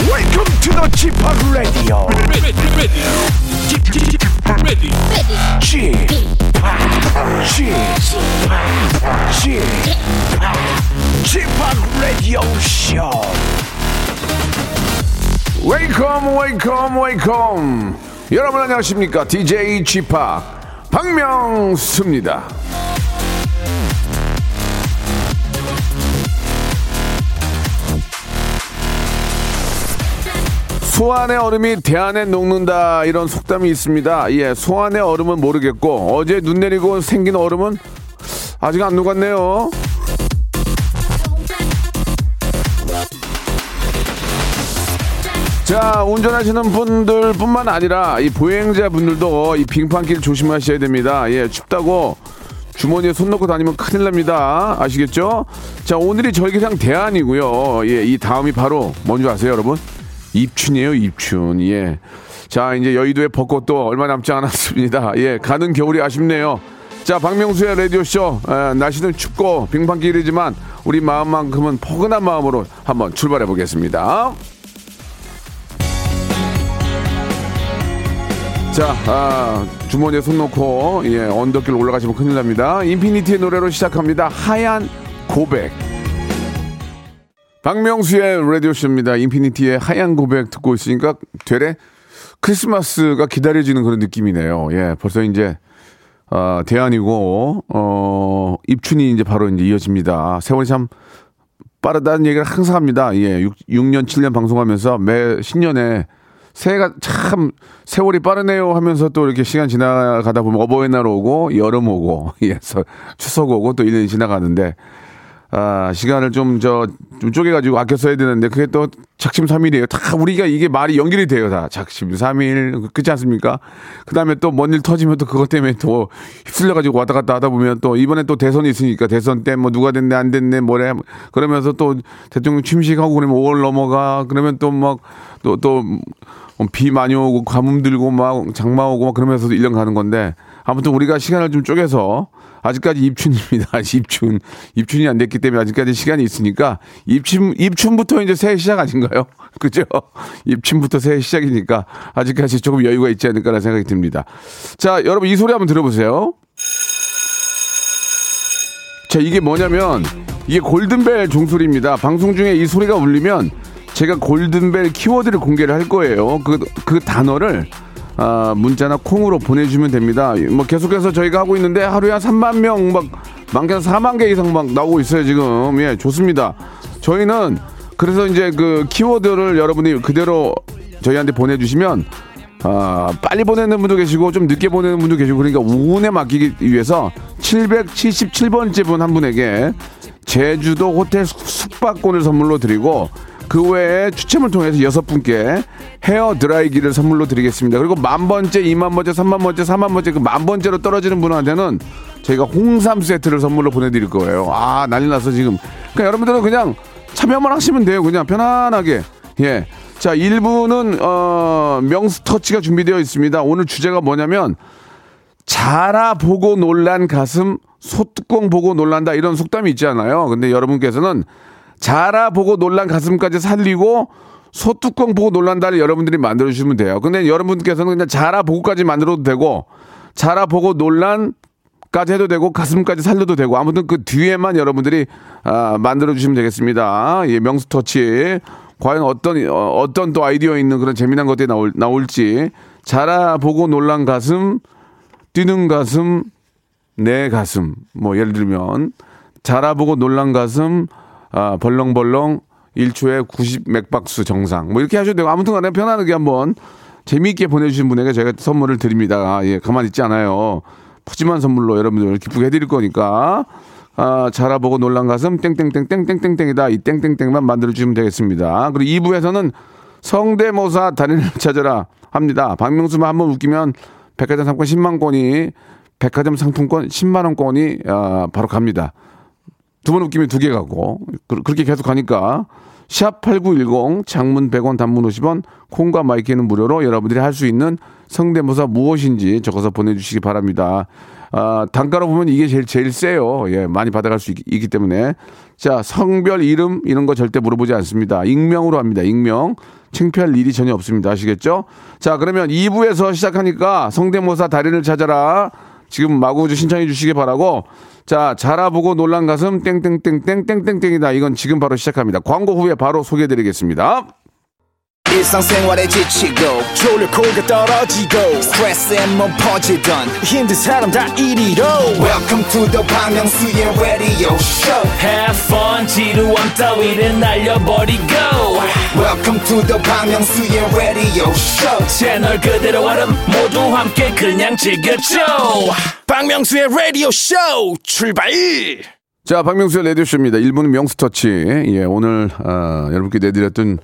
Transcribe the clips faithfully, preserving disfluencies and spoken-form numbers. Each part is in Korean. Welcome to the 지팍라디오. 지팍라디오 쇼. Welcome, welcome, welcome. 여러분 안녕하십니까? 디제이 지팍 박명수입니다. 소안의 얼음이 대안에 녹는다, 이런 속담이 있습니다. 예, 소안의 얼음은 모르겠고 어제 눈 내리고 생긴 얼음은 아직 안 녹았네요. 자, 운전하시는 분들 뿐만 아니라 이 보행자분들도 이 빙판길 조심하셔야 됩니다. 예, 춥다고 주머니에 손 넣고 다니면 큰일 납니다. 아시겠죠? 자, 오늘이 절기상 대안이고요. 예, 이 다음이 바로 뭔지 아세요, 여러분? 입춘이에요, 입춘. 예. 자, 이제 여의도의 벚꽃도 얼마 남지 않았습니다. 예, 가는 겨울이 아쉽네요. 자, 박명수의 라디오쇼. 에, 날씨는 춥고 빙판길이지만 우리 마음만큼은 포근한 마음으로 한번 출발해 보겠습니다. 자, 아, 주머니에 손 놓고, 예, 언덕길 올라가시면 큰일 납니다. 인피니티의 노래로 시작합니다. 하얀 고백. 박명수의 라디오쇼입니다. 인피니티의 하얀 고백 듣고 있으니까 되레 크리스마스가 기다려지는 그런 느낌이네요. 예, 벌써 이제, 어, 대안이고, 어, 입춘이 이제 바로 이제 이어집니다. 세월이 참 빠르다는 얘기를 항상 합니다. 예, 육, 육 년, 칠 년 방송하면서 매 신년에 새해가 참 세월이 빠르네요 하면서 또 이렇게 시간 지나가다 보면 어버이날 오고, 여름 오고, 예, 추석 오고 또 일 년이 지나가는데, 아, 시간을 좀, 저, 좀 쪼개가지고 아껴 써야 되는데, 그게 또 작심삼일이에요. 다 우리가 이게 말이 연결이 돼요. 다 작심삼일. 그렇지 않습니까? 그 다음에 또 뭔 일 터지면 또 그것 때문에 또 휩쓸려가지고 왔다 갔다 하다 보면 또 이번에 또 대선이 있으니까 대선 때 뭐 누가 됐네, 안 됐네, 뭐래. 그러면서 또 대통령 취임식하고 그러면 오월 넘어가. 그러면 또 막, 또, 또, 비 많이 오고 가뭄 들고 막 장마 오고 막 그러면서 일 년 가는 건데, 아무튼 우리가 시간을 좀 쪼개서 아직까지 입춘입니다. 입춘. 입춘이 안 됐기 때문에 아직까지 시간이 있으니까 입춘, 입춘부터 이제 새해 시작 아닌가요? 그죠? 입춘부터 새해 시작이니까 아직까지 조금 여유가 있지 않을까라는 생각이 듭니다. 자, 여러분 이 소리 한번 들어보세요. 자, 이게 뭐냐면 이게 골든벨 종소리입니다. 방송 중에 이 소리가 울리면 제가 골든벨 키워드를 공개를 할 거예요. 그, 그 단어를 아, 문자나 콩으로 보내주면 됩니다. 뭐 계속해서 저희가 하고 있는데 하루에 한 삼만 명, 막 많게는 사만 개 이상 막 나오고 있어요 지금. 예, 좋습니다. 저희는 그래서 이제 그 키워드를 여러분이 그대로 저희한테 보내주시면, 아, 빨리 보내는 분도 계시고 좀 늦게 보내는 분도 계시고, 그러니까 운에 맡기기 위해서 칠백칠십칠 번째 분 한 분에게 제주도 호텔 숙박권을 선물로 드리고, 그 외에 추첨을 통해서 여섯 분께 헤어 드라이기를 선물로 드리겠습니다. 그리고 만 번째, 이만 번째, 삼만 번째, 사만 번째, 그 만 번째로 떨어지는 분한테는 저희가 홍삼 세트를 선물로 보내드릴 거예요. 아, 난리 났어, 지금. 그러니까 여러분들은 그냥 참여만 하시면 돼요. 그냥 편안하게. 예. 자, 일 부는, 어, 명수 터치가 준비되어 있습니다. 오늘 주제가 뭐냐면, 자라 보고 놀란 가슴, 소뚜껑 보고 놀란다. 이런 속담이 있잖아요. 근데 여러분께서는 자라 보고 놀란 가슴까지 살리고 소뚜껑 보고 놀란다를 여러분들이 만들어주시면 돼요. 근데 여러분께서는 그냥 자라 보고까지 만들어도 되고, 자라 보고 놀란까지 해도 되고, 가슴까지 살려도 되고, 아무튼 그 뒤에만 여러분들이, 아, 만들어주시면 되겠습니다. 예, 명수터치. 과연 어떤, 어, 어떤 또 아이디어 있는 그런 재미난 것들이 나올, 나올지. 자라 보고 놀란 가슴, 뛰는 가슴, 내 가슴. 뭐 예를 들면, 자라 보고 놀란 가슴, 아, 벌렁벌렁 일 초에 구십 맥박수 정상. 뭐 이렇게 하셔도 되고, 아무튼 간에 편안하게 한번 재미있게 보내주신 분에게 제가 선물을 드립니다. 아, 예, 가만히 있지 않아요. 푸짐한 선물로 여러분들 기쁘게 해드릴 거니까, 아, 자라보고 놀란 가슴 땡땡땡땡땡땡땡이다. 이 땡땡땡만 만들어주시면 되겠습니다. 그리고 이 부에서는 성대모사 달인을 찾아라 합니다. 박명수만 한번 웃기면 백화점 상품권 십만 원이, 백화점 상품권 십만 원권이, 아, 바로 갑니다. 두 번 웃기면 두 개 가고, 그렇게 계속 가니까 샵 팔구일공, 장문 백 원, 단문 오십 원, 콩과 마이키는 무료로 여러분들이 할 수 있는 성대모사 무엇인지 적어서 보내주시기 바랍니다. 아, 단가로 보면 이게 제일 제일 세요. 예, 많이 받아갈 수 있, 있기 때문에. 자, 성별, 이름 이런 거 절대 물어보지 않습니다. 익명으로 합니다. 익명. 창피할 일이 전혀 없습니다. 아시겠죠? 자, 그러면 이 부에서 시작하니까 성대모사 달인을 찾아라. 지금 마구 신청해 주시기 바라고. 자, 자라보고 놀란 가슴 땡땡땡땡땡땡땡이다. 이건 지금 바로 시작합니다. 광고 후에 바로 소개해드리겠습니다. 일상생활에 지치고 졸려 코가 떨어지고 스트레스에 몸 퍼지던 힘든 사람 다 이리로 Welcome to the 박명수의 radio show. Have fun. 지루함 따위를 날려버리고 Welcome to the 박명수의 radio show. 채널 그대로 와름 모두 함께 그냥 즐겨줘. 박명수의 radio show 출발. 자, 박명수의 radio show입니다. 일 부는 명수터치. 예, 오늘 아, 여러분께 내드렸던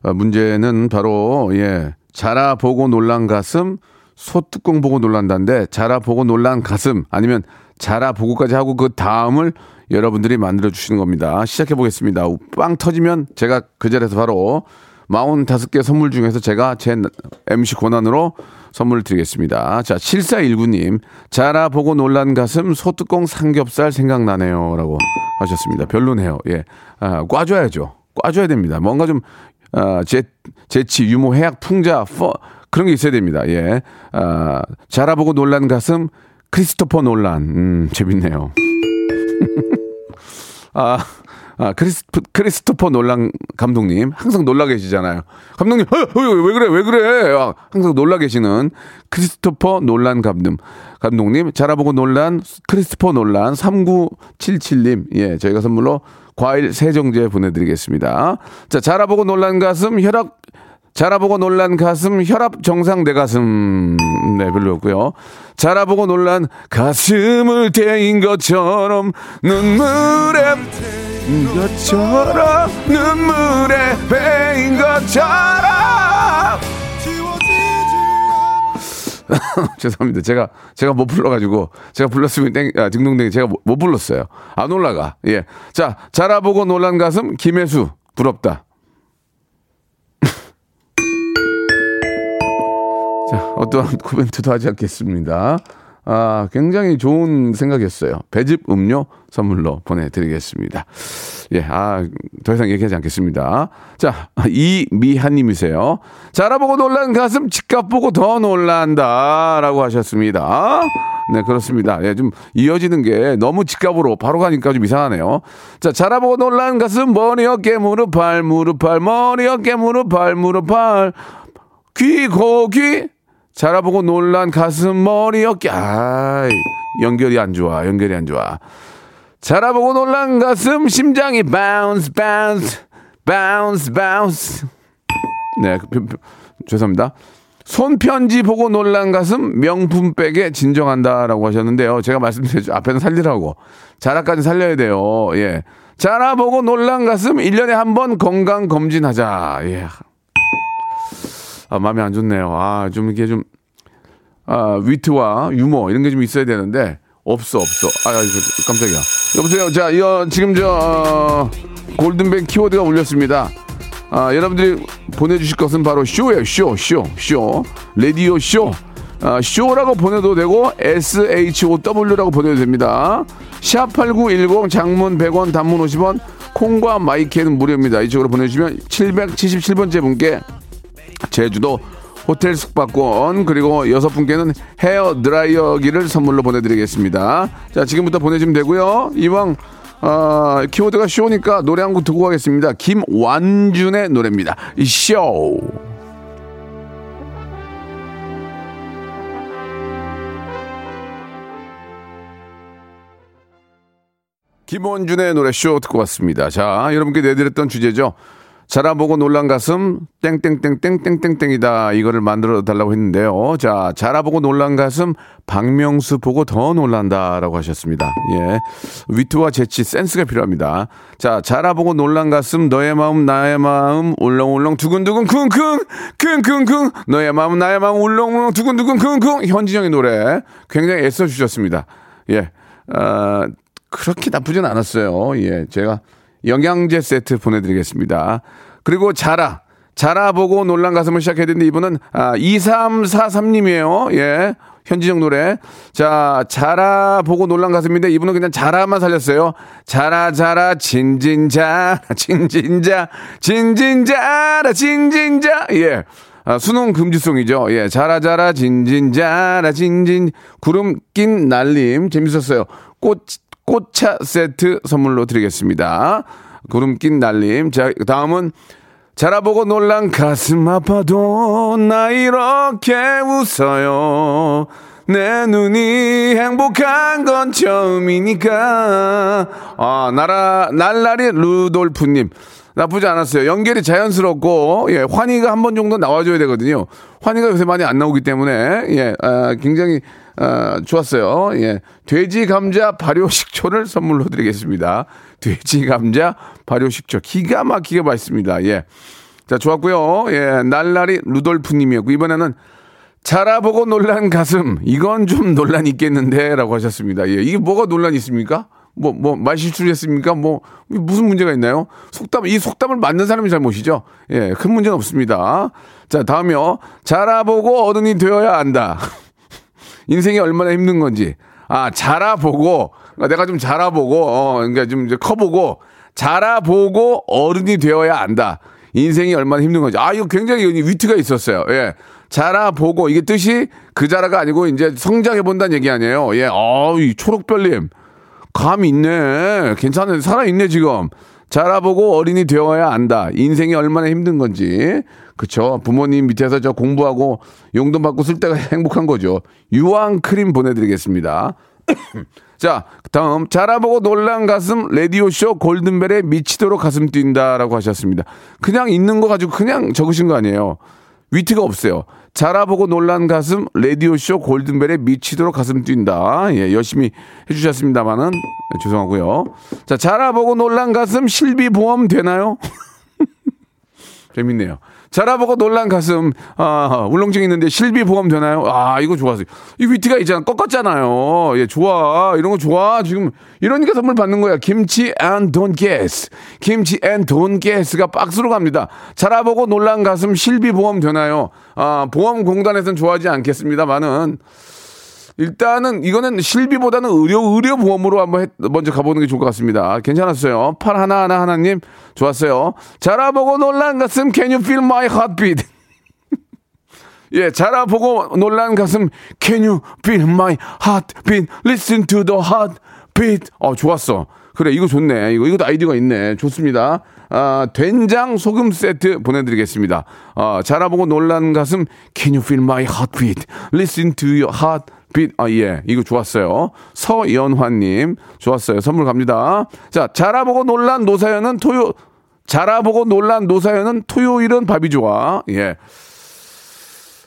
문제는 바로, 예, 자라 보고 놀란 가슴, 소뚜껑 보고 놀란다인데, 자라 보고 놀란 가슴, 아니면 자라 보고까지 하고 그 다음을 여러분들이 만들어주시는 겁니다. 시작해보겠습니다. 빵 터지면 제가 그 자리에서 바로 사십오 개 선물 중에서 제가 제 엠씨 권한으로 선물을 드리겠습니다. 자, 칠사일구 님, 자라 보고 놀란 가슴, 소뚜껑 삼겹살 생각나네요. 라고 하셨습니다. 별로네요. 예. 아, 꽈줘야죠. 꽈줘야 됩니다. 뭔가 좀, 아, 재, 재치, 유머, 해학, 풍자, 퍼, 그런 게 있어야 됩니다. 예. 아, 자라보고 놀란 가슴, 크리스토퍼 놀란. 음, 재밌네요. 아, 아, 크리스, 크리스토퍼 놀란 감독님. 항상 놀라 계시잖아요. 감독님, 어, 어, 왜 그래, 왜 그래. 아, 항상 놀라 계시는 크리스토퍼 놀란 감독, 감독님. 자라보고 놀란, 크리스토퍼 놀란, 삼구칠칠 님. 예, 저희가 선물로 과일 세정제 보내드리겠습니다. 자, 자라보고 놀란 가슴, 혈압, 자라보고 놀란 가슴, 혈압 정상 내 가슴. 네, 별로였고요. 자라보고 놀란 가슴을 데인 것처럼 눈물에, 것처럼 눈물에 베인 것처럼. 죄송합니다. 제가 제가 못 불러가지고 제가 불렀으면 땡, 아, 딩동댕이 제가 못, 못 불렀어요. 안 올라가. 예, 자, 자라보고 놀란 가슴 김혜수 부럽다. 자, 어떠한 코멘트도 하지 않겠습니다. 아, 굉장히 좋은 생각이었어요. 배즙 음료 선물로 보내드리겠습니다. 예, 아, 더 이상 얘기하지 않겠습니다. 자, 이미하님이세요. 자라보고 놀란 가슴, 집값 보고 더 놀란다. 라고 하셨습니다. 네, 그렇습니다. 예, 좀 이어지는 게 너무 집값으로 바로 가니까 좀 이상하네요. 자, 자라보고 놀란 가슴, 머리, 어깨, 무릎, 발, 무릎, 발, 머리, 어깨, 무릎, 발, 무릎, 발, 귀, 고, 귀. 자라보고 놀란 가슴, 머리, 어깨. 아, 연결이 안 좋아. 연결이 안 좋아. 자라보고 놀란 가슴, 심장이 bounce, bounce, bounce, bounce. 네, 표, 표, 죄송합니다. 손편지 보고 놀란 가슴, 명품 백에 진정한다라고 하셨는데요. 제가 말씀드렸죠. 앞에는 살리라고. 자라까지 살려야 돼요. 예. 자라보고 놀란 가슴, 일 년에 한 번 건강 검진하자. 예. 아, 마음이 안 좋네요. 아, 좀 이게 좀, 아, 위트와 유머 이런 게 좀 있어야 되는데 없어 없어. 아, 깜짝이야. 여보세요. 자, 이어 지금 저 어, 골든벨 키워드가 울렸습니다. 아, 여러분들이 보내주실 것은 바로 쇼예요. 쇼, 쇼, 쇼, 라디오 쇼. 아, 쇼라고 보내도 되고 쇼라고 보내도 됩니다. 샵팔구일공 장문 백 원 단문 오십 원 콩과 마이크는 무료입니다. 이쪽으로 보내주시면 칠백칠십칠 번째 분께 제주도 호텔 숙박권 그리고 여섯 분께는 헤어 드라이어기를 선물로 보내드리겠습니다. 자, 지금부터 보내주면 되고요. 이왕 어, 키워드가 쇼니까 노래 한 곡 듣고 가겠습니다. 김완준의 노래입니다. 쇼. 김원준의 노래 쇼 듣고 왔습니다. 자, 여러분께 내드렸던 주제죠. 자라보고 놀란 가슴 땡땡땡땡땡땡땡이다. 이거를 만들어 달라고 했는데요. 자, 자라보고 놀란 가슴 박명수 보고 더 놀란다라고 하셨습니다. 예, 위트와 재치, 센스가 필요합니다. 자, 자라보고 놀란 가슴 너의 마음 나의 마음 울렁울렁 두근두근 쿵쿵 쿵쿵쿵 너의 마음 나의 마음 울렁울렁 두근두근 쿵쿵. 현진영의 노래 굉장히 애써 주셨습니다. 예, 아, 그렇게 나쁘진 않았어요. 예, 제가 영양제 세트 보내드리겠습니다. 그리고 자라, 자라보고 놀란 가슴을 시작해야 되는데 이분은 아, 이삼사삼 님이에요. 예, 현지적 노래. 자, 자라 보고 놀란 가슴인데 이분은 그냥 자라만 살렸어요. 자라 자라 진진자 진진자 진진자라 진진자. 예. 아, 수능 금지송이죠. 예. 자라 자라 진진자라 진진. 구름 낀 날림 재밌었어요. 꽃 꽃차 세트 선물로 드리겠습니다. 구름 낀 날림. 자, 다음은 자라보고 놀란 가슴 아파도 나 이렇게 웃어요. 내 눈이 행복한 건 처음이니까. 아, 나라, 날라리 루돌프님. 나쁘지 않았어요. 연결이 자연스럽고, 예, 환희가 한 번 정도 나와줘야 되거든요. 환희가 요새 많이 안 나오기 때문에, 예, 아, 굉장히, 아, 좋았어요. 예. 돼지 감자 발효식초를 선물로 드리겠습니다. 돼지 감자 발효식초. 기가 막히게 맛있습니다. 예. 자, 좋았고요. 예, 날라리 루돌프님이었고, 이번에는 자라보고 놀란 가슴. 이건 좀 논란이 있겠는데, 라고 하셨습니다. 예. 이게 뭐가 논란이 있습니까? 뭐, 뭐, 말실수를 했습니까? 뭐, 무슨 문제가 있나요? 속담, 이 속담을 맞는 사람이 잘못이죠? 예, 큰 문제는 없습니다. 자, 다음이요. 자라보고 어른이 되어야 안다. 인생이 얼마나 힘든 건지. 아, 자라보고, 그러니까 내가 좀 자라보고, 어, 그러니까 좀 이제 커보고, 자라보고 어른이 되어야 안다. 인생이 얼마나 힘든 건지. 아, 이거 굉장히 위트가 있었어요. 예. 자라보고, 이게 뜻이 그 자라가 아니고 이제 성장해본다는 얘기 아니에요? 예, 어우, 이 초록별님. 감 있네. 괜찮은데 살아있네 지금. 자라보고 어린이 되어야 안다. 인생이 얼마나 힘든 건지. 그렇죠. 부모님 밑에서 저 공부하고 용돈 받고 쓸 때가 행복한 거죠. 유황크림 보내드리겠습니다. 자, 다음 자라보고 놀란 가슴 라디오쇼 골든벨에 미치도록 가슴 뛴다라고 하셨습니다. 그냥 있는 거 가지고 그냥 적으신 거 아니에요. 위트가 없어요. 자라보고 놀란 가슴 라디오쇼 골든벨에 미치도록 가슴 뛴다. 예, 열심히 해주셨습니다만은 죄송하고요. 자, 자라보고 놀란 가슴 실비보험 되나요? 재밌네요. 자라보고 놀란 가슴 아, 울렁증 있는데 실비보험 되나요? 아, 이거 좋았어요. 이 위트가 있잖아. 꺾었잖아요. 예, 좋아. 이런 거 좋아. 지금 이러니까 선물 받는 거야. 김치 and don't guess. 김치 and don't guess가 박스로 갑니다. 자라보고 놀란 가슴 실비보험 되나요? 아, 보험공단에서는 좋아하지 않겠습니다만은 일단은 이거는 실비보다는 의료 의료 보험으로 한번 해, 먼저 가보는 게 좋을 것 같습니다. 괜찮았어요. 팔 하나 하나 하나님 좋았어요. 자라보고 놀란 가슴 Can you feel my heartbeat? 예, 자라보고 놀란 가슴 Can you feel my heartbeat? Listen to the heartbeat. 어, 좋았어. 그래, 이거 좋네. 이거 이것도 아이디어가 있네. 좋습니다. 아, 된장 소금 세트 보내드리겠습니다. 아, 자라보고 놀란 가슴 Can you feel my heartbeat? Listen to your heart. 빛, 아, 예. 이거 좋았어요. 서연화님. 좋았어요. 선물 갑니다. 자, 자라보고 놀란 노사연은 토요, 자라보고 놀란 노사연은 토요일은 밥이 좋아. 예.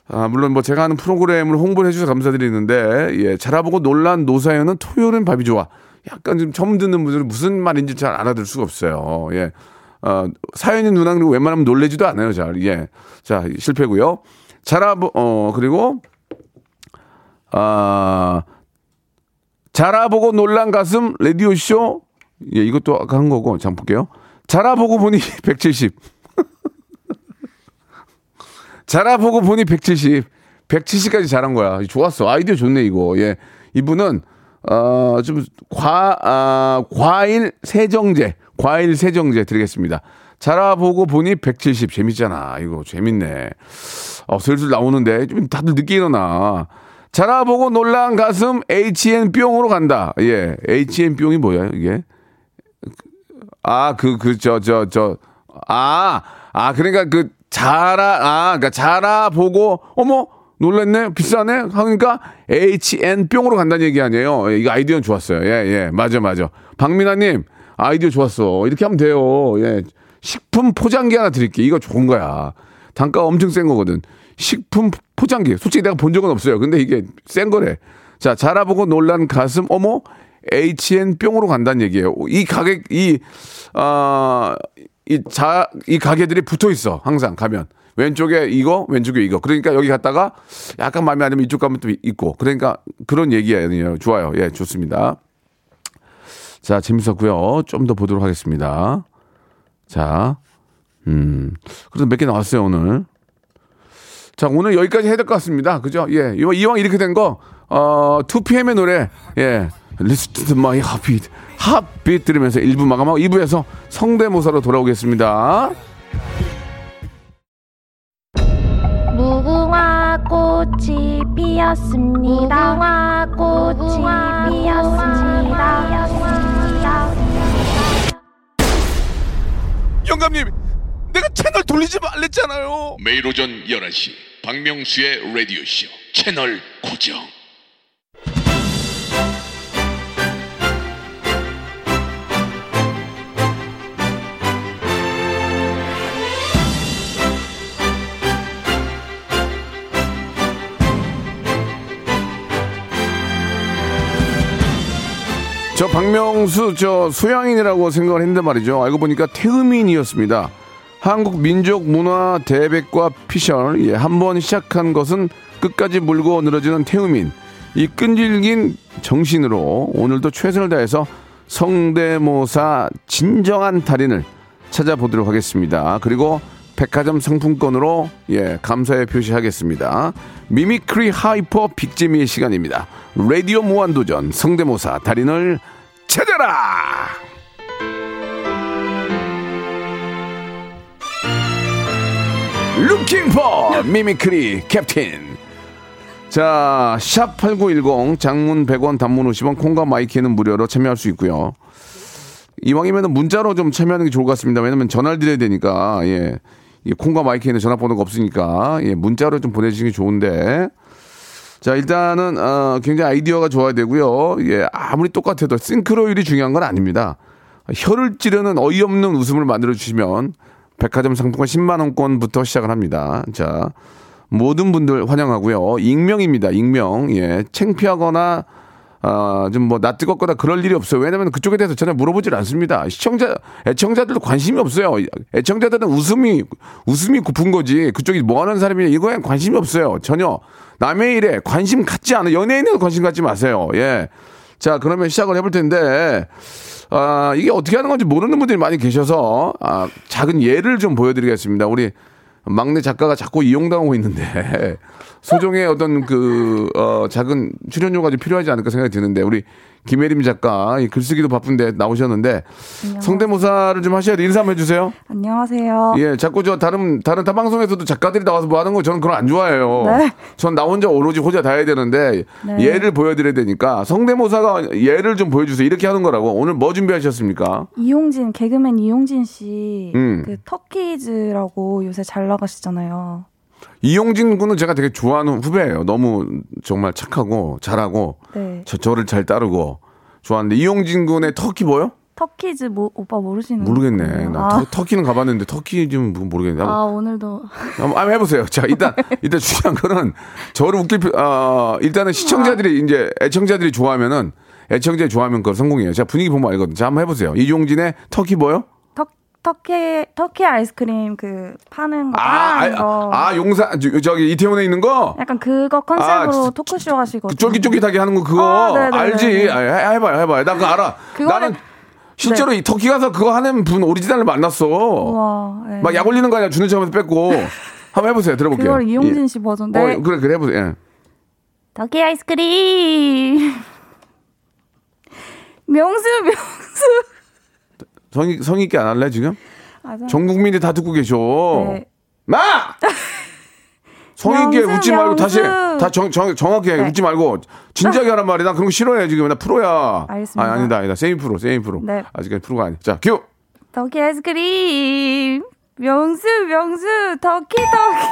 아, 물론 뭐 제가 하는 프로그램을 홍보를 해주셔서 감사드리는데, 예. 자라보고 놀란 노사연은 토요일은 밥이 좋아. 약간 좀 처음 듣는 분들은 무슨 말인지 잘 알아들 수가 없어요. 예. 어, 사연이 누나 그리고 웬만하면 놀래지도 않아요. 잘. 예. 자, 실패고요. 자라보, 어, 그리고, 아, 자라보고 놀란 가슴 라디오쇼. 예, 이것도 아까 한 거고. 잠깐 볼게요. 자라보고 보니 백칠십. 자라보고 보니 백칠십. 백칠십까지 잘한 거야. 좋았어. 아이디어 좋네 이거. 예, 이분은 어, 좀 과, 아, 과일 세정제. 과일 세정제 드리겠습니다. 자라보고 보니 백칠십. 재밌잖아. 이거 재밌네. 어, 슬슬 나오는데 좀 다들 늦게 일어나. 자라보고 놀란 가슴 에이치엔뿅으로 간다. 예, 에이치엔뿅이 뭐야 이게? 아, 그 그 저 저 저 아 아 그러니까 그 자라 아 그러니까 자라보고 어머 놀랬네 비싸네 하니까 에이치엔뿅으로 간다는 얘기 아니에요? 예, 이거 아이디어는 좋았어요. 예예 예, 맞아 맞아. 박민아님 아이디어 좋았어. 이렇게 하면 돼요. 예, 식품 포장기 하나 드릴게. 이거 좋은 거야. 단가 엄청 센 거거든. 식품 포장기. 솔직히 내가 본 적은 없어요. 근데 이게 센 거래. 자, 자라보고 놀란 가슴, 어머, 에이치엔뿅으로 간다는 얘기예요. 이 가게, 이, 아, 이 자, 이 가게들이 붙어 있어. 항상 가면. 왼쪽에 이거, 왼쪽에 이거. 그러니까 여기 갔다가 약간 마음에 안 들면 이쪽 가면 또 있고. 그러니까 그런 얘기예요. 좋아요. 예, 좋습니다. 자, 재밌었고요. 좀 더 보도록 하겠습니다. 자, 음. 그래서 몇 개 나왔어요, 오늘. 자, 오늘 여기까지 해야 될 것 같습니다. 그죠? 예. 이왕 이렇게 된 거, 어, 투피엠의 노래, 예. Listen to my heartbeat. heartbeat 들으면서 일 부 마감하고 이 부에서 성대모사로 돌아오겠습니다. 무궁화 꽃이 피었습니다. 무궁화 꽃이 피었습니다. 영감님, 내가 채널 돌리지 말랬잖아요. 매일 오전 열한 시 박명수의 라디오쇼 채널 고정. 저 박명수 저 소양인이라고 생각을 했는데 말이죠. 알고 보니까 태음인이었습니다. 한국 민족 문화 대백과 피셜, 예, 한번 시작한 것은 끝까지 물고 늘어지는 태음인. 이 끈질긴 정신으로 오늘도 최선을 다해서 성대모사 진정한 달인을 찾아보도록 하겠습니다. 그리고 백화점 상품권으로, 예, 감사의 표시하겠습니다. 미미크리 하이퍼 빅재미의 시간입니다. 라디오 무한도전 성대모사 달인을 찾아라. 루킹 포 미미크리 캡틴. 자, 샵 팔구일공, 장문 백 원, 단문 오십 원, 콩과 마이키는 무료로 참여할 수 있고요. 이왕이면 문자로 좀 참여하는 게 좋을 것 같습니다. 왜냐면 전화를 드려야 되니까, 예, 콩과 마이키는 전화번호가 없으니까, 예, 문자로 좀 보내주시는 게 좋은데. 자, 일단은 어, 굉장히 아이디어가 좋아야 되고요. 예, 아무리 똑같아도 싱크로율이 중요한 건 아닙니다. 혀를 찌르는 어이없는 웃음을 만들어주시면 백화점 상품권 십만 원권부터 시작을 합니다. 자, 모든 분들 환영하고요. 익명입니다. 익명. 예, 창피하거나 어, 좀 뭐 나 뜨겁거나 그럴 일이 없어요. 왜냐면 그쪽에 대해서 전혀 물어보질 않습니다. 시청자, 애청자들도 관심이 없어요. 애청자들은 웃음이 웃음이 고픈 거지 그쪽이 뭐 하는 사람이냐 이거에 관심이 없어요. 전혀. 남의 일에 관심 갖지 않아. 연예인에도 관심 갖지 마세요. 예. 자, 그러면 시작을 해볼 텐데, 아, 이게 어떻게 하는 건지 모르는 분들이 많이 계셔서, 아, 작은 예를 좀 보여드리겠습니다. 우리 막내 작가가 자꾸 이용당하고 있는데, 소정의 어떤 그, 어, 작은 출연료가 좀 필요하지 않을까 생각이 드는데, 우리 김혜림 작가, 이 글쓰기도 바쁜데 나오셨는데, 안녕하세요. 성대모사를 좀 하셔야 돼. 인사 한번 해주세요. 안녕하세요. 예, 자꾸 저 다른, 다른 타방송에서도 작가들이 나와서 뭐 하는 거 저는 그런 안 좋아해요. 네. 전 나 혼자 오로지 혼자 다 해야 되는데, 네. 예를 보여드려야 되니까, 성대모사가 예를 좀 보여주세요. 이렇게 하는 거라고. 오늘 뭐 준비하셨습니까? 이용진, 개그맨 이용진 씨, 음. 그 터키즈라고 요새 잘 나가시잖아요. 이용진 군은 제가 되게 좋아하는 후배예요. 너무 정말 착하고 잘하고, 네. 저, 저를 잘 따르고 좋아하는데, 이용진 군의 터키 뭐요? 터키즈 뭐, 오빠 모르시는 모르겠네. 나 아. 터키는 가봤는데 터키 좀 모르겠네. 아, 오늘도 한번, 한번 해보세요. 자, 일단 일단 중요한 거는 저를 웃길 필요, 어, 일단은 시청자들이 이제 애청자들이 좋아하면은 애청자들이 좋아하면 그 성공이에요. 제가 분위기 보면 알거든요. 자, 한번 해보세요. 이용진의 터키 뭐요? 터키 터키 아이스크림 그 파는 거. 아, 아, 거. 아, 용산 저기 이태원에 있는 거. 약간 그거 컨셉으로 아, 토크쇼 하시고. 그 쫄깃쫄깃하게 하는 거 그거 아, 알지? 아, 해봐요, 해봐요. 나 그거 알아. 그거는, 나는 실제로 네. 이 터키 가서 그거 하는 분 오리지널을 만났어. 우와. 네. 막 약 올리는 거 아니야? 주는 차면서 뺏고. 한번 해보세요. 들어볼게요. 그걸 이용진 씨 버전데. 예. 어, 그래 그래 해보세요. 예. 터키 아이스크림. 명수 명수. 성의, 성의 있게 안 할래 지금? 아, 전 국민이 다 듣고 계셔. 네. 마! 성의 있게 명수, 웃지 말고 명수. 다시 다 정, 정, 정확히 네. 웃지 말고 진지하게 하란 말이야. 난 그런 거 싫어해 지금. 나 프로야. 알겠습니다. 아, 아니다 아니다. 세미 프로 세미 프로. 네. 아직까지 프로가 아니야. 자, 큐. 터키 아이스크림. 명수 명수 터키 터키.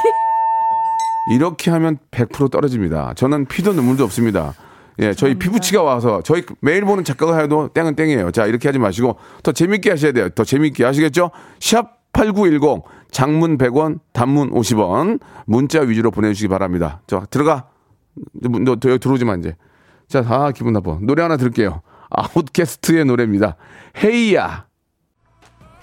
이렇게 하면 백 퍼센트 떨어집니다. 저는 피도 눈물도 없습니다. 예, 저희 감사합니다. 피부치가 와서 저희 매일 보는 작가가 해도 땡은 땡이에요. 자, 이렇게 하지 마시고 더 재밌게 하셔야 돼요. 더 재밌게 하시겠죠? 샵 팔구일공, 장문 백 원, 단문 오십 원, 문자 위주로 보내주시기 바랍니다. 자, 들어가. 너, 너 여기 들어오지 마 이제. 자, 아, 기분 나빠. 노래 하나 들을게요. 아웃캐스트의 노래입니다. 헤이야.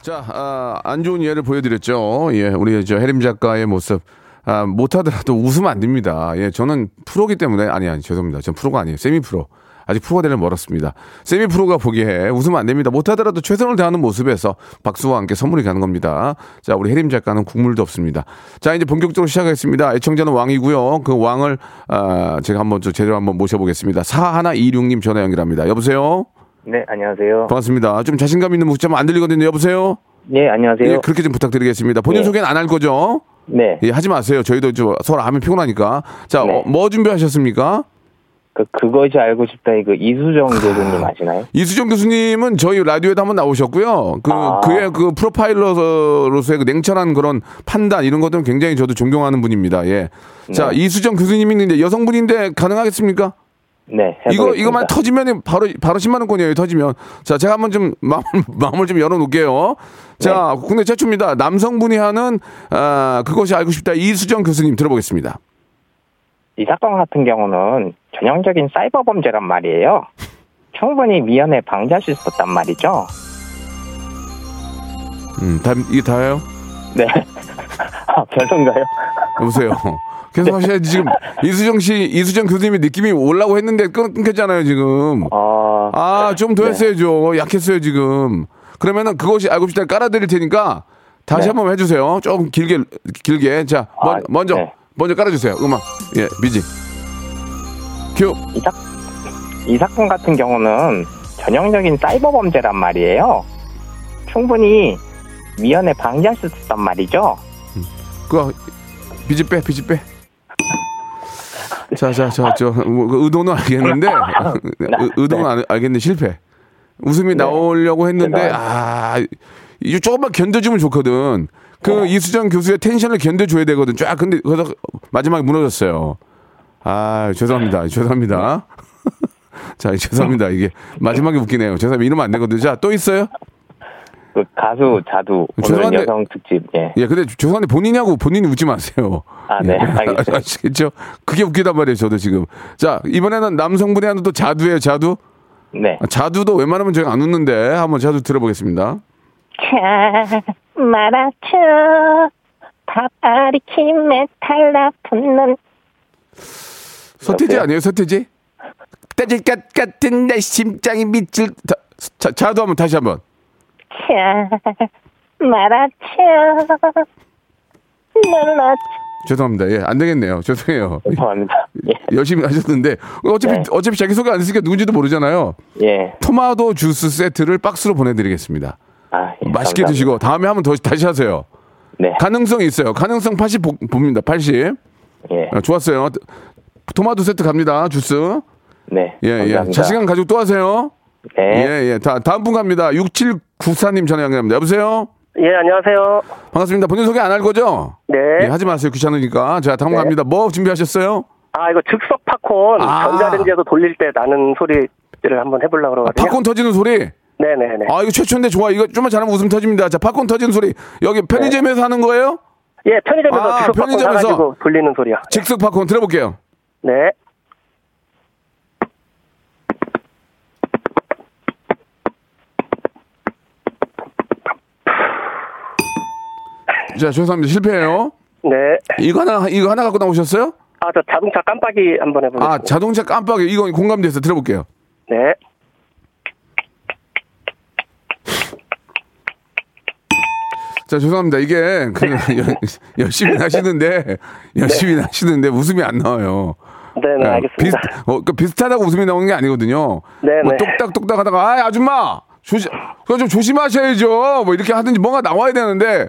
자, 아, 안 좋은 예를 보여드렸죠. 예, 우리 저 혜림 작가의 모습. 아, 못하더라도 웃으면 안 됩니다. 예, 저는 프로기 때문에, 아니, 아니, 죄송합니다. 전 프로가 아니에요. 세미 프로. 아직 프로가 되려면 멀었습니다. 세미 프로가 보기에 웃으면 안 됩니다. 못하더라도 최선을 다하는 모습에서 박수와 함께 선물이 가는 겁니다. 자, 우리 해림 작가는 국물도 없습니다. 자, 이제 본격적으로 시작하겠습니다. 애청자는 왕이고요. 그 왕을 아, 제가 한번 저 제대로 한번 모셔보겠습니다. 사천백이십육님 전화 연결합니다. 여보세요. 네, 안녕하세요. 반갑습니다. 좀 자신감 있는 목소리 안 들리거든요. 여보세요. 네, 안녕하세요. 예, 그렇게 좀 부탁드리겠습니다. 본인 네. 소개는 안 할 거죠? 네. 예, 하지 마세요. 저희도 좀 서로 하면 피곤하니까. 자, 네. 어, 뭐 준비하셨습니까? 그, 그거 이제 알고 싶다. 이거 이수정 교수님 아시나요? 이수정 교수님은 저희 라디오에도 한번 나오셨고요. 그, 아. 그의 그 프로파일러로서의 그 냉철한 그런 판단 이런 것들은 굉장히 저도 존경하는 분입니다. 예. 네. 자, 이수정 교수님이 있는데 여성분인데 가능하겠습니까? 네. 해보겠습니다. 이거, 이거만 터지면 바로, 바로 십만 원권이에요, 터지면. 자, 제가 한번 좀 마음, 마음을 좀 열어놓을게요. 자, 네. 국내 최초입니다. 남성분이 하는, 아, 그것이 알고 싶다. 이수정 교수님 들어보겠습니다. 이 사건 같은 경우는 전형적인 사이버 범죄란 말이에요. 충분히 미연에 방지할 수 있었단 말이죠. 음, 다, 이게 다예요? 네. 아, 별론가요? 여보세요. 계속 하셔야지. 네. 지금 이수정 씨, 이수정 교수님의 느낌이 오려고 했는데 끊겼잖아요, 지금. 어... 아, 좀 더 네. 했어야죠. 약했어요, 지금. 그러면은 그것이 알고 싶다 깔아드릴 테니까 다시 네. 한번 해주세요. 조금 길게, 길게. 자, 아, 먼, 먼저, 네. 먼저 깔아주세요. 음악. 예, 미지. 큐. 이, 사, 이 사건 같은 경우는 전형적인 사이버 범죄란 말이에요. 충분히 미연에 방지할 수 있단 말이죠. 음. 그거, 비지 빼, 비지 빼. 자, 자, 자, 저 의도는 알겠는데 의도는 알겠는데 실패. 웃음이 네. 나오려고 했는데 아, 이 조금만 견뎌주면 좋거든. 그 어. 이수정 교수의 텐션을 견뎌줘야 되거든. 쫙 근데 그래서 마지막에 무너졌어요. 아, 죄송합니다, 죄송합니다. 자, 죄송합니다. 이게 마지막에 웃기네요. 죄송합니다. 이러면 안 되거든. 자, 또 있어요? 그 가수 자두 오늘 여성 특집. 예. 예, 근데 죄송한데 본인이냐고 본인이 웃지 마세요. 아, 네. 예. 알겠습니다. 아시겠죠? 그게 웃기단 말이에요, 저도 지금. 자, 이번에는 남성분이 하는 또 자두예요, 자두. 네. 자두도 웬만하면 저희가 안 웃는데 한번 자두 들어보겠습니다. 자, 말아줘. 밥알이 김에 달라붙는. 서태지 아니에요, 서태지? 따질 것 같은 내 심장이 미칠. 자, 자두 한번 다시 한번. 말아줘. 눌러줘. 죄송합니다. 예, 안 되겠네요. 죄송해요. 죄송합니다. 예. 열심히 하셨는데 어차피 네. 어차피 자기 소개 안 했으니까 누군지도 모르잖아요. 예. 토마토 주스 세트를 박스로 보내드리겠습니다. 아, 예, 맛있게 감사합니다. 드시고 다음에 한번 더 다시 하세요. 네. 가능성 있어요. 가능성 팔십 보, 봅니다. 팔십. 예. 아, 좋았어요. 토마토 세트 갑니다. 주스. 네. 예, 감사합니다. 예. 자신감 가지고 또 하세요. 네. 예, 예. 다, 다음 분 갑니다. 육칠구사님 전화 연결합니다. 여보세요? 예, 안녕하세요. 반갑습니다. 본인 소개 안 할 거죠? 네. 예, 하지 마세요. 귀찮으니까. 자, 다음 분 네. 갑니다. 뭐 준비하셨어요? 아, 이거 즉석 팝콘. 아. 전자레인지에서 돌릴 때 나는 소리를 한번 해보려고 그러거든요. 아, 팝콘 터지는 소리? 네네네. 아, 이거 최초인데 좋아. 이거 좀만 잘하면 웃음 터집니다. 자, 팝콘 터지는 소리. 여기 편의점에서 네. 하는 거예요? 예, 편의점에서 아, 즉석 편의점에서 팝콘 사가지고 돌리는 소리야. 즉석 팝콘 들어볼게요. 네. 자, 죄송합니다. 실패해요. 네. 이거 하나, 이거 하나 갖고 나오셨어요? 아, 저 자동차 깜빡이 한번 해보겠습니다. 아, 자동차 깜빡이. 이건 공감돼서 들어볼게요. 네. 자, 죄송합니다. 이게 그냥 열심히 하시는데 열심히 네. 하시는데 웃음이 안 나와요. 네네, 네, 알겠습니다. 비슷, 어, 그 비슷하다고 웃음이 나오는 게 아니거든요. 네네. 뭐 똑딱똑딱 하다가 아, 아줌마 조심, 그거 좀 조심하셔야죠. 뭐 이렇게 하든지 뭔가 나와야 되는데.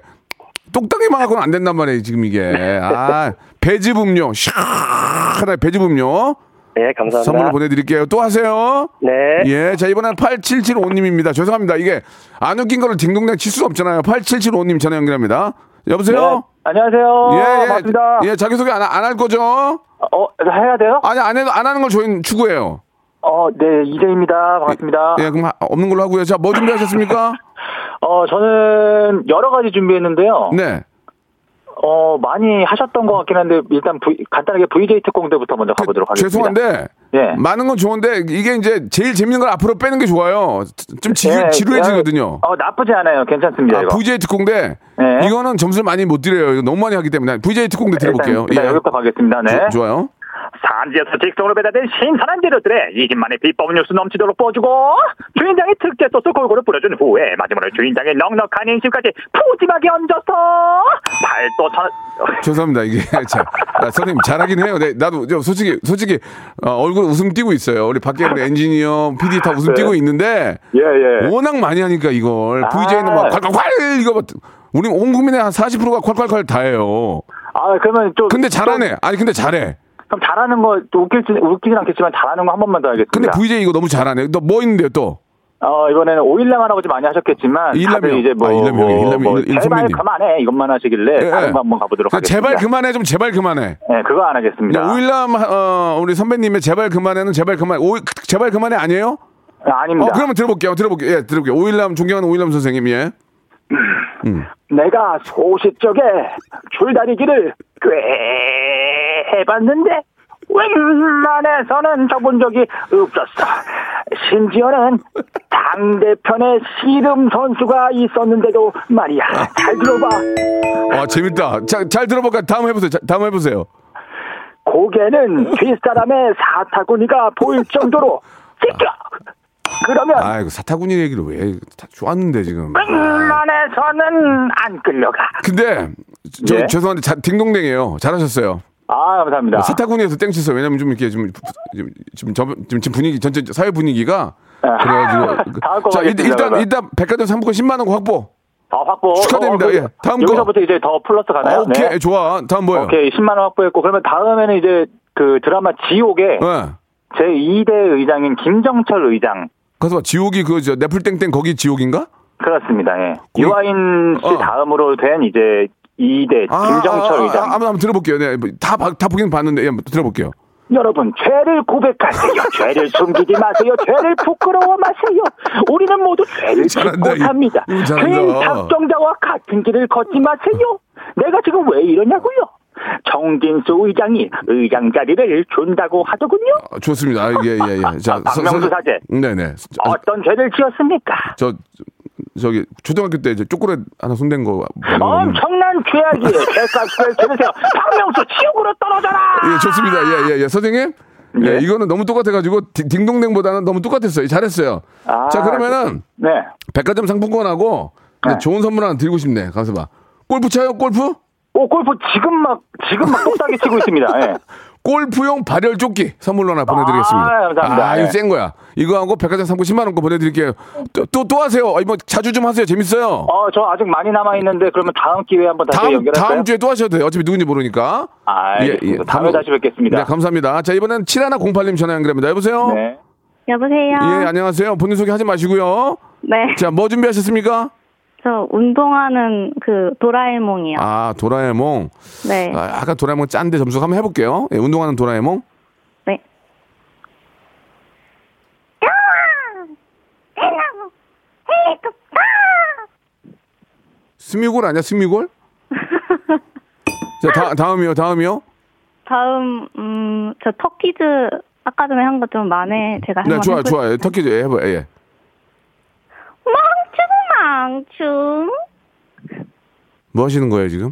똑딱이만 하고는 안 된단 말이에요, 지금 이게. 아, 배즙 음료. 샤아아아아 배즙 음료. 네, 감사합니다. 선물로 보내드릴게요. 또 하세요. 네. 예, 자, 이번엔 팔칠칠오님입니다. 죄송합니다. 이게 안 웃긴 거를 딩동댕 칠 수가 없잖아요. 팔칠칠오님 전화 연결합니다. 여보세요? 네, 안녕하세요. 예, 예. 반갑습니다. 예, 자기소개 안, 안 할 거죠? 어, 해야 돼요? 아니, 안, 해, 안 하는 걸 저희는 추구해요. 어, 네, 이재입니다. 반갑습니다. 예, 예, 그럼 하, 없는 걸로 하고요. 자, 뭐 준비하셨습니까? 어, 저는 여러 가지 준비했는데요. 네. 어, 많이 하셨던 것 같긴 한데, 일단 v, 간단하게 브이제이 특공대부터 먼저 가보도록 하겠습니다. 죄송한데, 네. 많은 건 좋은데, 이게 이제 제일 재밌는 걸 앞으로 빼는 게 좋아요. 좀 지루, 네, 지루해지거든요. 어, 나쁘지 않아요. 괜찮습니다. 아, 이거. 브이제이 특공대? 네. 이거는 점수를 많이 못 드려요. 이거 너무 많이 하기 때문에. 브이제이 특공대 드려볼게요. 일단, 일단 예. 여기부터 가겠습니다. 네. 조, 좋아요. 사 안지에서 직통으로 배달된 신선한 재료들에 이집만의 비법 뉴스 넘치도록 부어주고 주인장이 특제 소스 골고루 뿌려준 후에 마지막으로 주인장의 넉넉한 인심까지 푸짐하게 얹어서 발도 전... 죄송합니다. 이게 자, 아, 선생님 잘하긴 해요. 네, 나도 저 솔직히 솔직히 어, 얼굴 웃음 띄고 있어요. 우리 밖에 우리 엔지니어, 피디 다 웃음 띄고 있는데 예, 예. 워낙 많이 하니까 이걸 아~ 브이제이는 막 콸콸콸 이거 막 우리 온 국민의 한 사십 퍼센트가 콸콸콸 다예요. 아 그러면 좀 근데 잘하네. 아니 근데 잘해. 그럼 잘하는 거 또 웃길지 웃기진 않겠지만 잘하는 거 한 번만 더 하겠습니다. 근데 브이제이 이거 너무 잘하네. 너 뭐 있는데요 또? 어 이번에는 오일남하라고 좀 많이 하셨겠지만 다들 이제 뭐, 아, 일남이, 뭐, 일남이, 뭐 일, 제발 그만해 이것만 하시길래 예, 다른 거 한번 가보도록 하겠습니다. 제발 그만해 좀 제발 그만해. 네 그거 안 하겠습니다. 오일남 어, 우리 선배님의 제발 그만해는 제발 그만 오 제발 그만해 아니에요? 아, 아닙니다. 어 그러면 들어볼게요. 들어볼게요. 예 들어볼게요. 오일남 존경하는 오일남 선생님 예. 음. 내가 소시 쪽에 줄다리기를 꽤 해봤는데 웬만해서는 접은 적이 없었어. 심지어는 당대편에 씨름 선수가 있었는데도 말이야. 잘 들어봐. 와 재밌다. 자, 잘 들어볼까? 다음 해보세요. 자, 다음 해보세요. 고개는 뒷사람의 사타구니가 보일 정도로 찍혀. 그러면 아이고 사타구니 얘기를 왜 다 좋았는데 지금 웬만해서는 안 끌려가. 근데 저 예? 죄송한데 자, 딩동댕이에요. 잘하셨어요. 아 감사합니다. 사타구니에서 땡치세요. 왜냐면 좀 이렇게 좀 지금 지금 분위기 전체 사회 분위기가 그래가지고 자 일단 일단, 일단 백화점 상품권 십만 원 확보. 아 확보. 축하드립니다. 어, 어, 예. 다음 여기서부터 거. 이제 더 플러스 가나요? 아, 오케이 네. 좋아. 다음 뭐예요? 오케이 십만 원 확보했고 그러면 다음에는 이제 그 드라마 지옥에 네. 제 이 대 의장인 김정철 의장. 가서 봐, 지옥이 그 저 네플땡땡 거기 지옥인가? 그렇습니다. 예. 거기? 유아인 씨 어. 다음으로 된 이제 이 대 아, 김정철 아, 아, 의장. 한번 한번 들어볼게요. 네, 다 다 보긴 봤는데 예, 들어볼게요. 여러분 죄를 고백하세요. 죄를 숨기지 마세요. 죄를 부끄러워 마세요. 우리는 모두 죄를 짓고 삽니다. 죄인 작정자와 같은 길을 걷지 마세요. 내가 지금 왜 이러냐고요? 정진수 의장이 의장 자리를 준다고 하더군요. 아, 좋습니다. 예예예. 아, 예, 예. 자, 박명수 사제. 네네. 어떤 죄를 지었습니까? 저 저기 초등학교 때 이제 초콜릿 하나 손댄 거. 엄청난 죄악이에요. 죄값을 들으세요. 박명수 지옥으로 떨어져라. 예, 좋습니다. 예예예. 예. 선생님. 예. 예, 이거는 너무 똑같아가지고 디, 딩동댕보다는 너무 똑같았어요. 잘했어요. 아, 자 그러면은 네. 백화점 상품권하고 네. 좋은 선물 하나 드리고 싶네. 가서 봐. 골프 차요? 골프? 오 골프 지금 막 지금 막 똑딱이 치고 있습니다. 예. 골프용 발열 조끼 선물로 하나 보내드리겠습니다. 아, 감사합니다. 아, 이거 센 거야. 이거 하고 백화점 상품 십만 원 거 보내드릴게요. 또 또 또 하세요. 아, 이번 자주 좀 하세요. 재밌어요. 어, 저 아직 많이 남아 있는데 그러면 다음 기회에 한번 다시 다음, 연결할까요? 다음 주에 또 하셔도 돼요. 어차피 누군지 모르니까. 아, 예, 예. 다음에 다시 뵙겠습니다. 네, 감사합니다. 자, 이번엔 칠일공팔님 전화 연결합니다. 여보세요. 네. 여보세요. 예, 안녕하세요. 본인 소개 하지 마시고요. 네. 자, 뭐 준비하셨습니까? 저 운동하는 그 도라에몽이요. 아 도라에몽. 네. 아, 아까 도라에몽 짠데 점수 한번 해볼게요. 예, 운동하는 도라에몽. 네. 스미골 아니야 스미골? 자 다, 다음이요 다음이요. 다음 음 저 터키즈 아까 전에 한 것 좀 만에 제가 네 좋아 좋아 예, 터키즈 예, 해봐 예. 망충 뭐 하시는 거예요 지금?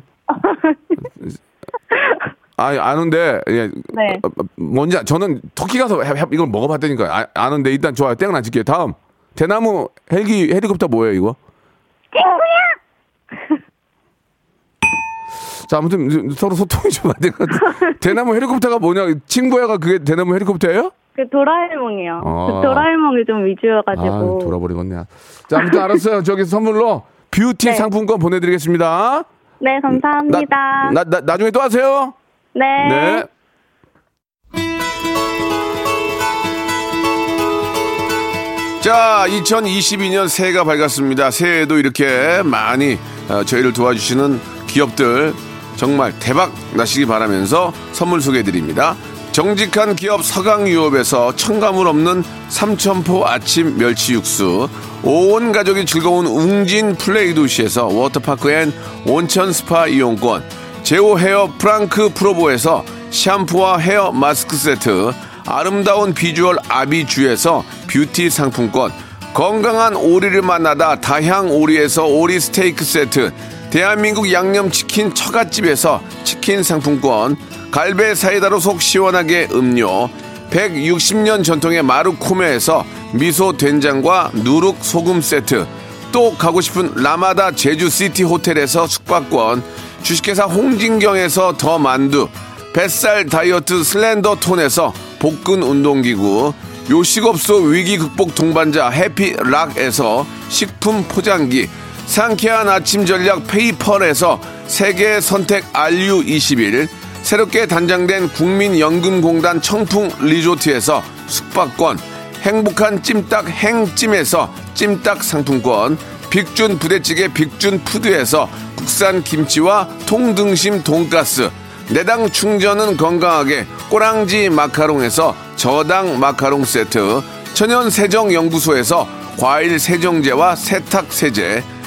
아니 아는데 예. 네. 뭔지 저는 터키 가서 이걸 먹어봤다니까 아, 아는데 일단 좋아요 땡은 안 칠게요. 다음 대나무 헬기 헬리콥터 뭐예요 이거? 땡구야. 자 아무튼 서로 소통이 좀 안 될 것 같아. 대나무 헬리콥터가 뭐냐 친구야가 그게 대나무 헬리콥터예요? 그 도라에몽이요. 아. 그 도라에몽이 좀 위주여가지고. 아, 돌아버리겠네. 자, 아무튼 알았어요. 저기 선물로 뷰티 네. 상품권 보내드리겠습니다. 네, 감사합니다. 나, 나, 나, 나중에 또 하세요. 네. 네. 자, 이천이십이 년 새해가 밝았습니다. 새해에도 이렇게 많이 저희를 도와주시는 기업들 정말 대박 나시기 바라면서 선물 소개해드립니다. 정직한 기업 서강유업에서 첨가물 없는 삼천포 아침 멸치육수, 온 가족이 즐거운 웅진 플레이 도시에서 워터파크 앤 온천 스파 이용권, 제오 헤어 프랑크 프로보에서 샴푸와 헤어 마스크 세트, 아름다운 비주얼 아비주에서 뷰티 상품권, 건강한 오리를 만나다 다향 오리에서 오리 스테이크 세트, 대한민국 양념치킨 처갓집에서 치킨 상품권, 갈배 사이다로 속 시원하게 음료, 백육십 년 전통의 마루코메에서 미소 된장과 누룩 소금 세트, 또 가고 싶은 라마다 제주시티 호텔에서 숙박권, 주식회사 홍진경에서 더 만두, 뱃살 다이어트 슬렌더 톤에서 복근 운동기구, 요식업소 위기 극복 동반자 해피락에서 식품 포장기, 상쾌한 아침 전략 페이펄에서 세계 선택 알유 이십일, 새롭게 단장된 국민연금공단 청풍 리조트에서 숙박권, 행복한 찜닭 행찜에서 찜닭 상품권, 빅준 부대찌개 빅준 푸드에서 국산 김치와 통등심 돈가스, 내당 충전은 건강하게 꼬랑지 마카롱에서 저당 마카롱 세트, 천연 세정 연구소에서 과일 세정제와 세탁 세제,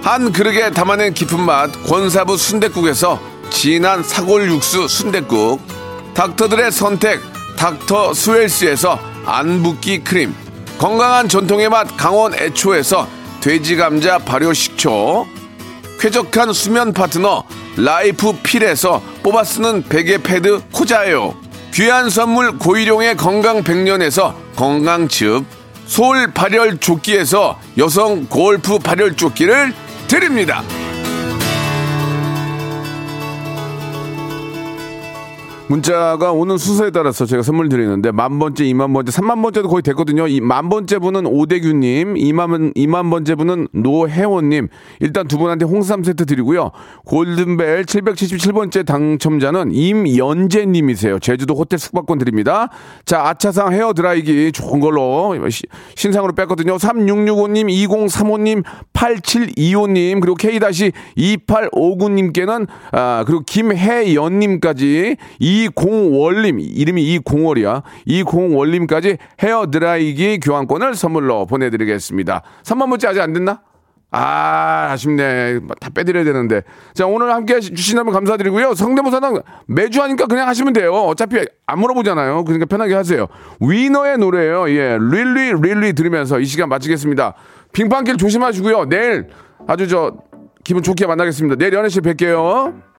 한 그릇에 담아낸 깊은 맛 권사부 순댓국에서 진한 사골 육수 순댓국, 닥터들의 선택 닥터 스웰스에서 안 붓기 크림, 건강한 전통의 맛 강원 애초에서 돼지 감자 발효 식초, 쾌적한 수면 파트너 라이프 필에서 뽑아 쓰는 베개 패드 코자요, 귀한 선물 고일용의 건강 백년에서 건강즙, 서울 발열 조끼에서 여성 골프 발열 조끼를 드립니다. 문자가 오는 수서에 따라서 제가 선물 드리는데 만번째, 이만번째, 삼만번째도 거의 됐거든요. 이 만번째 분은 오대규님, 이만, 이만번째 분은 노혜원님. 일단 두 분한테 홍삼 세트 드리고요. 골든벨 칠백칠십칠 번째 당첨자는 임연재님이세요. 제주도 호텔 숙박권 드립니다. 자, 아차상 헤어드라이기 좋은 걸로 신상으로 뺐거든요. 삼육육오님, 이공삼오님, 팔칠이오님, 그리고 케이 이팔오구님께는 아, 그리고 김혜연님까지 이공월님, 이름이 이공월이야. 이공월님까지 헤어드라이기 교환권을 선물로 보내드리겠습니다. 삼만 번째 아직 안 됐나? 아, 아쉽네. 다 빼드려야 되는데. 자, 오늘 함께 주신다면 감사드리고요. 성대모사는 매주 하니까 그냥 하시면 돼요. 어차피 안 물어보잖아요. 그러니까 편하게 하세요. 위너의 노래예요. 예, 릴리 릴리 들으면서 이 시간 마치겠습니다. 빙판길 조심하시고요. 내일 아주 저 기분 좋게 만나겠습니다. 내일 연애실 뵐게요.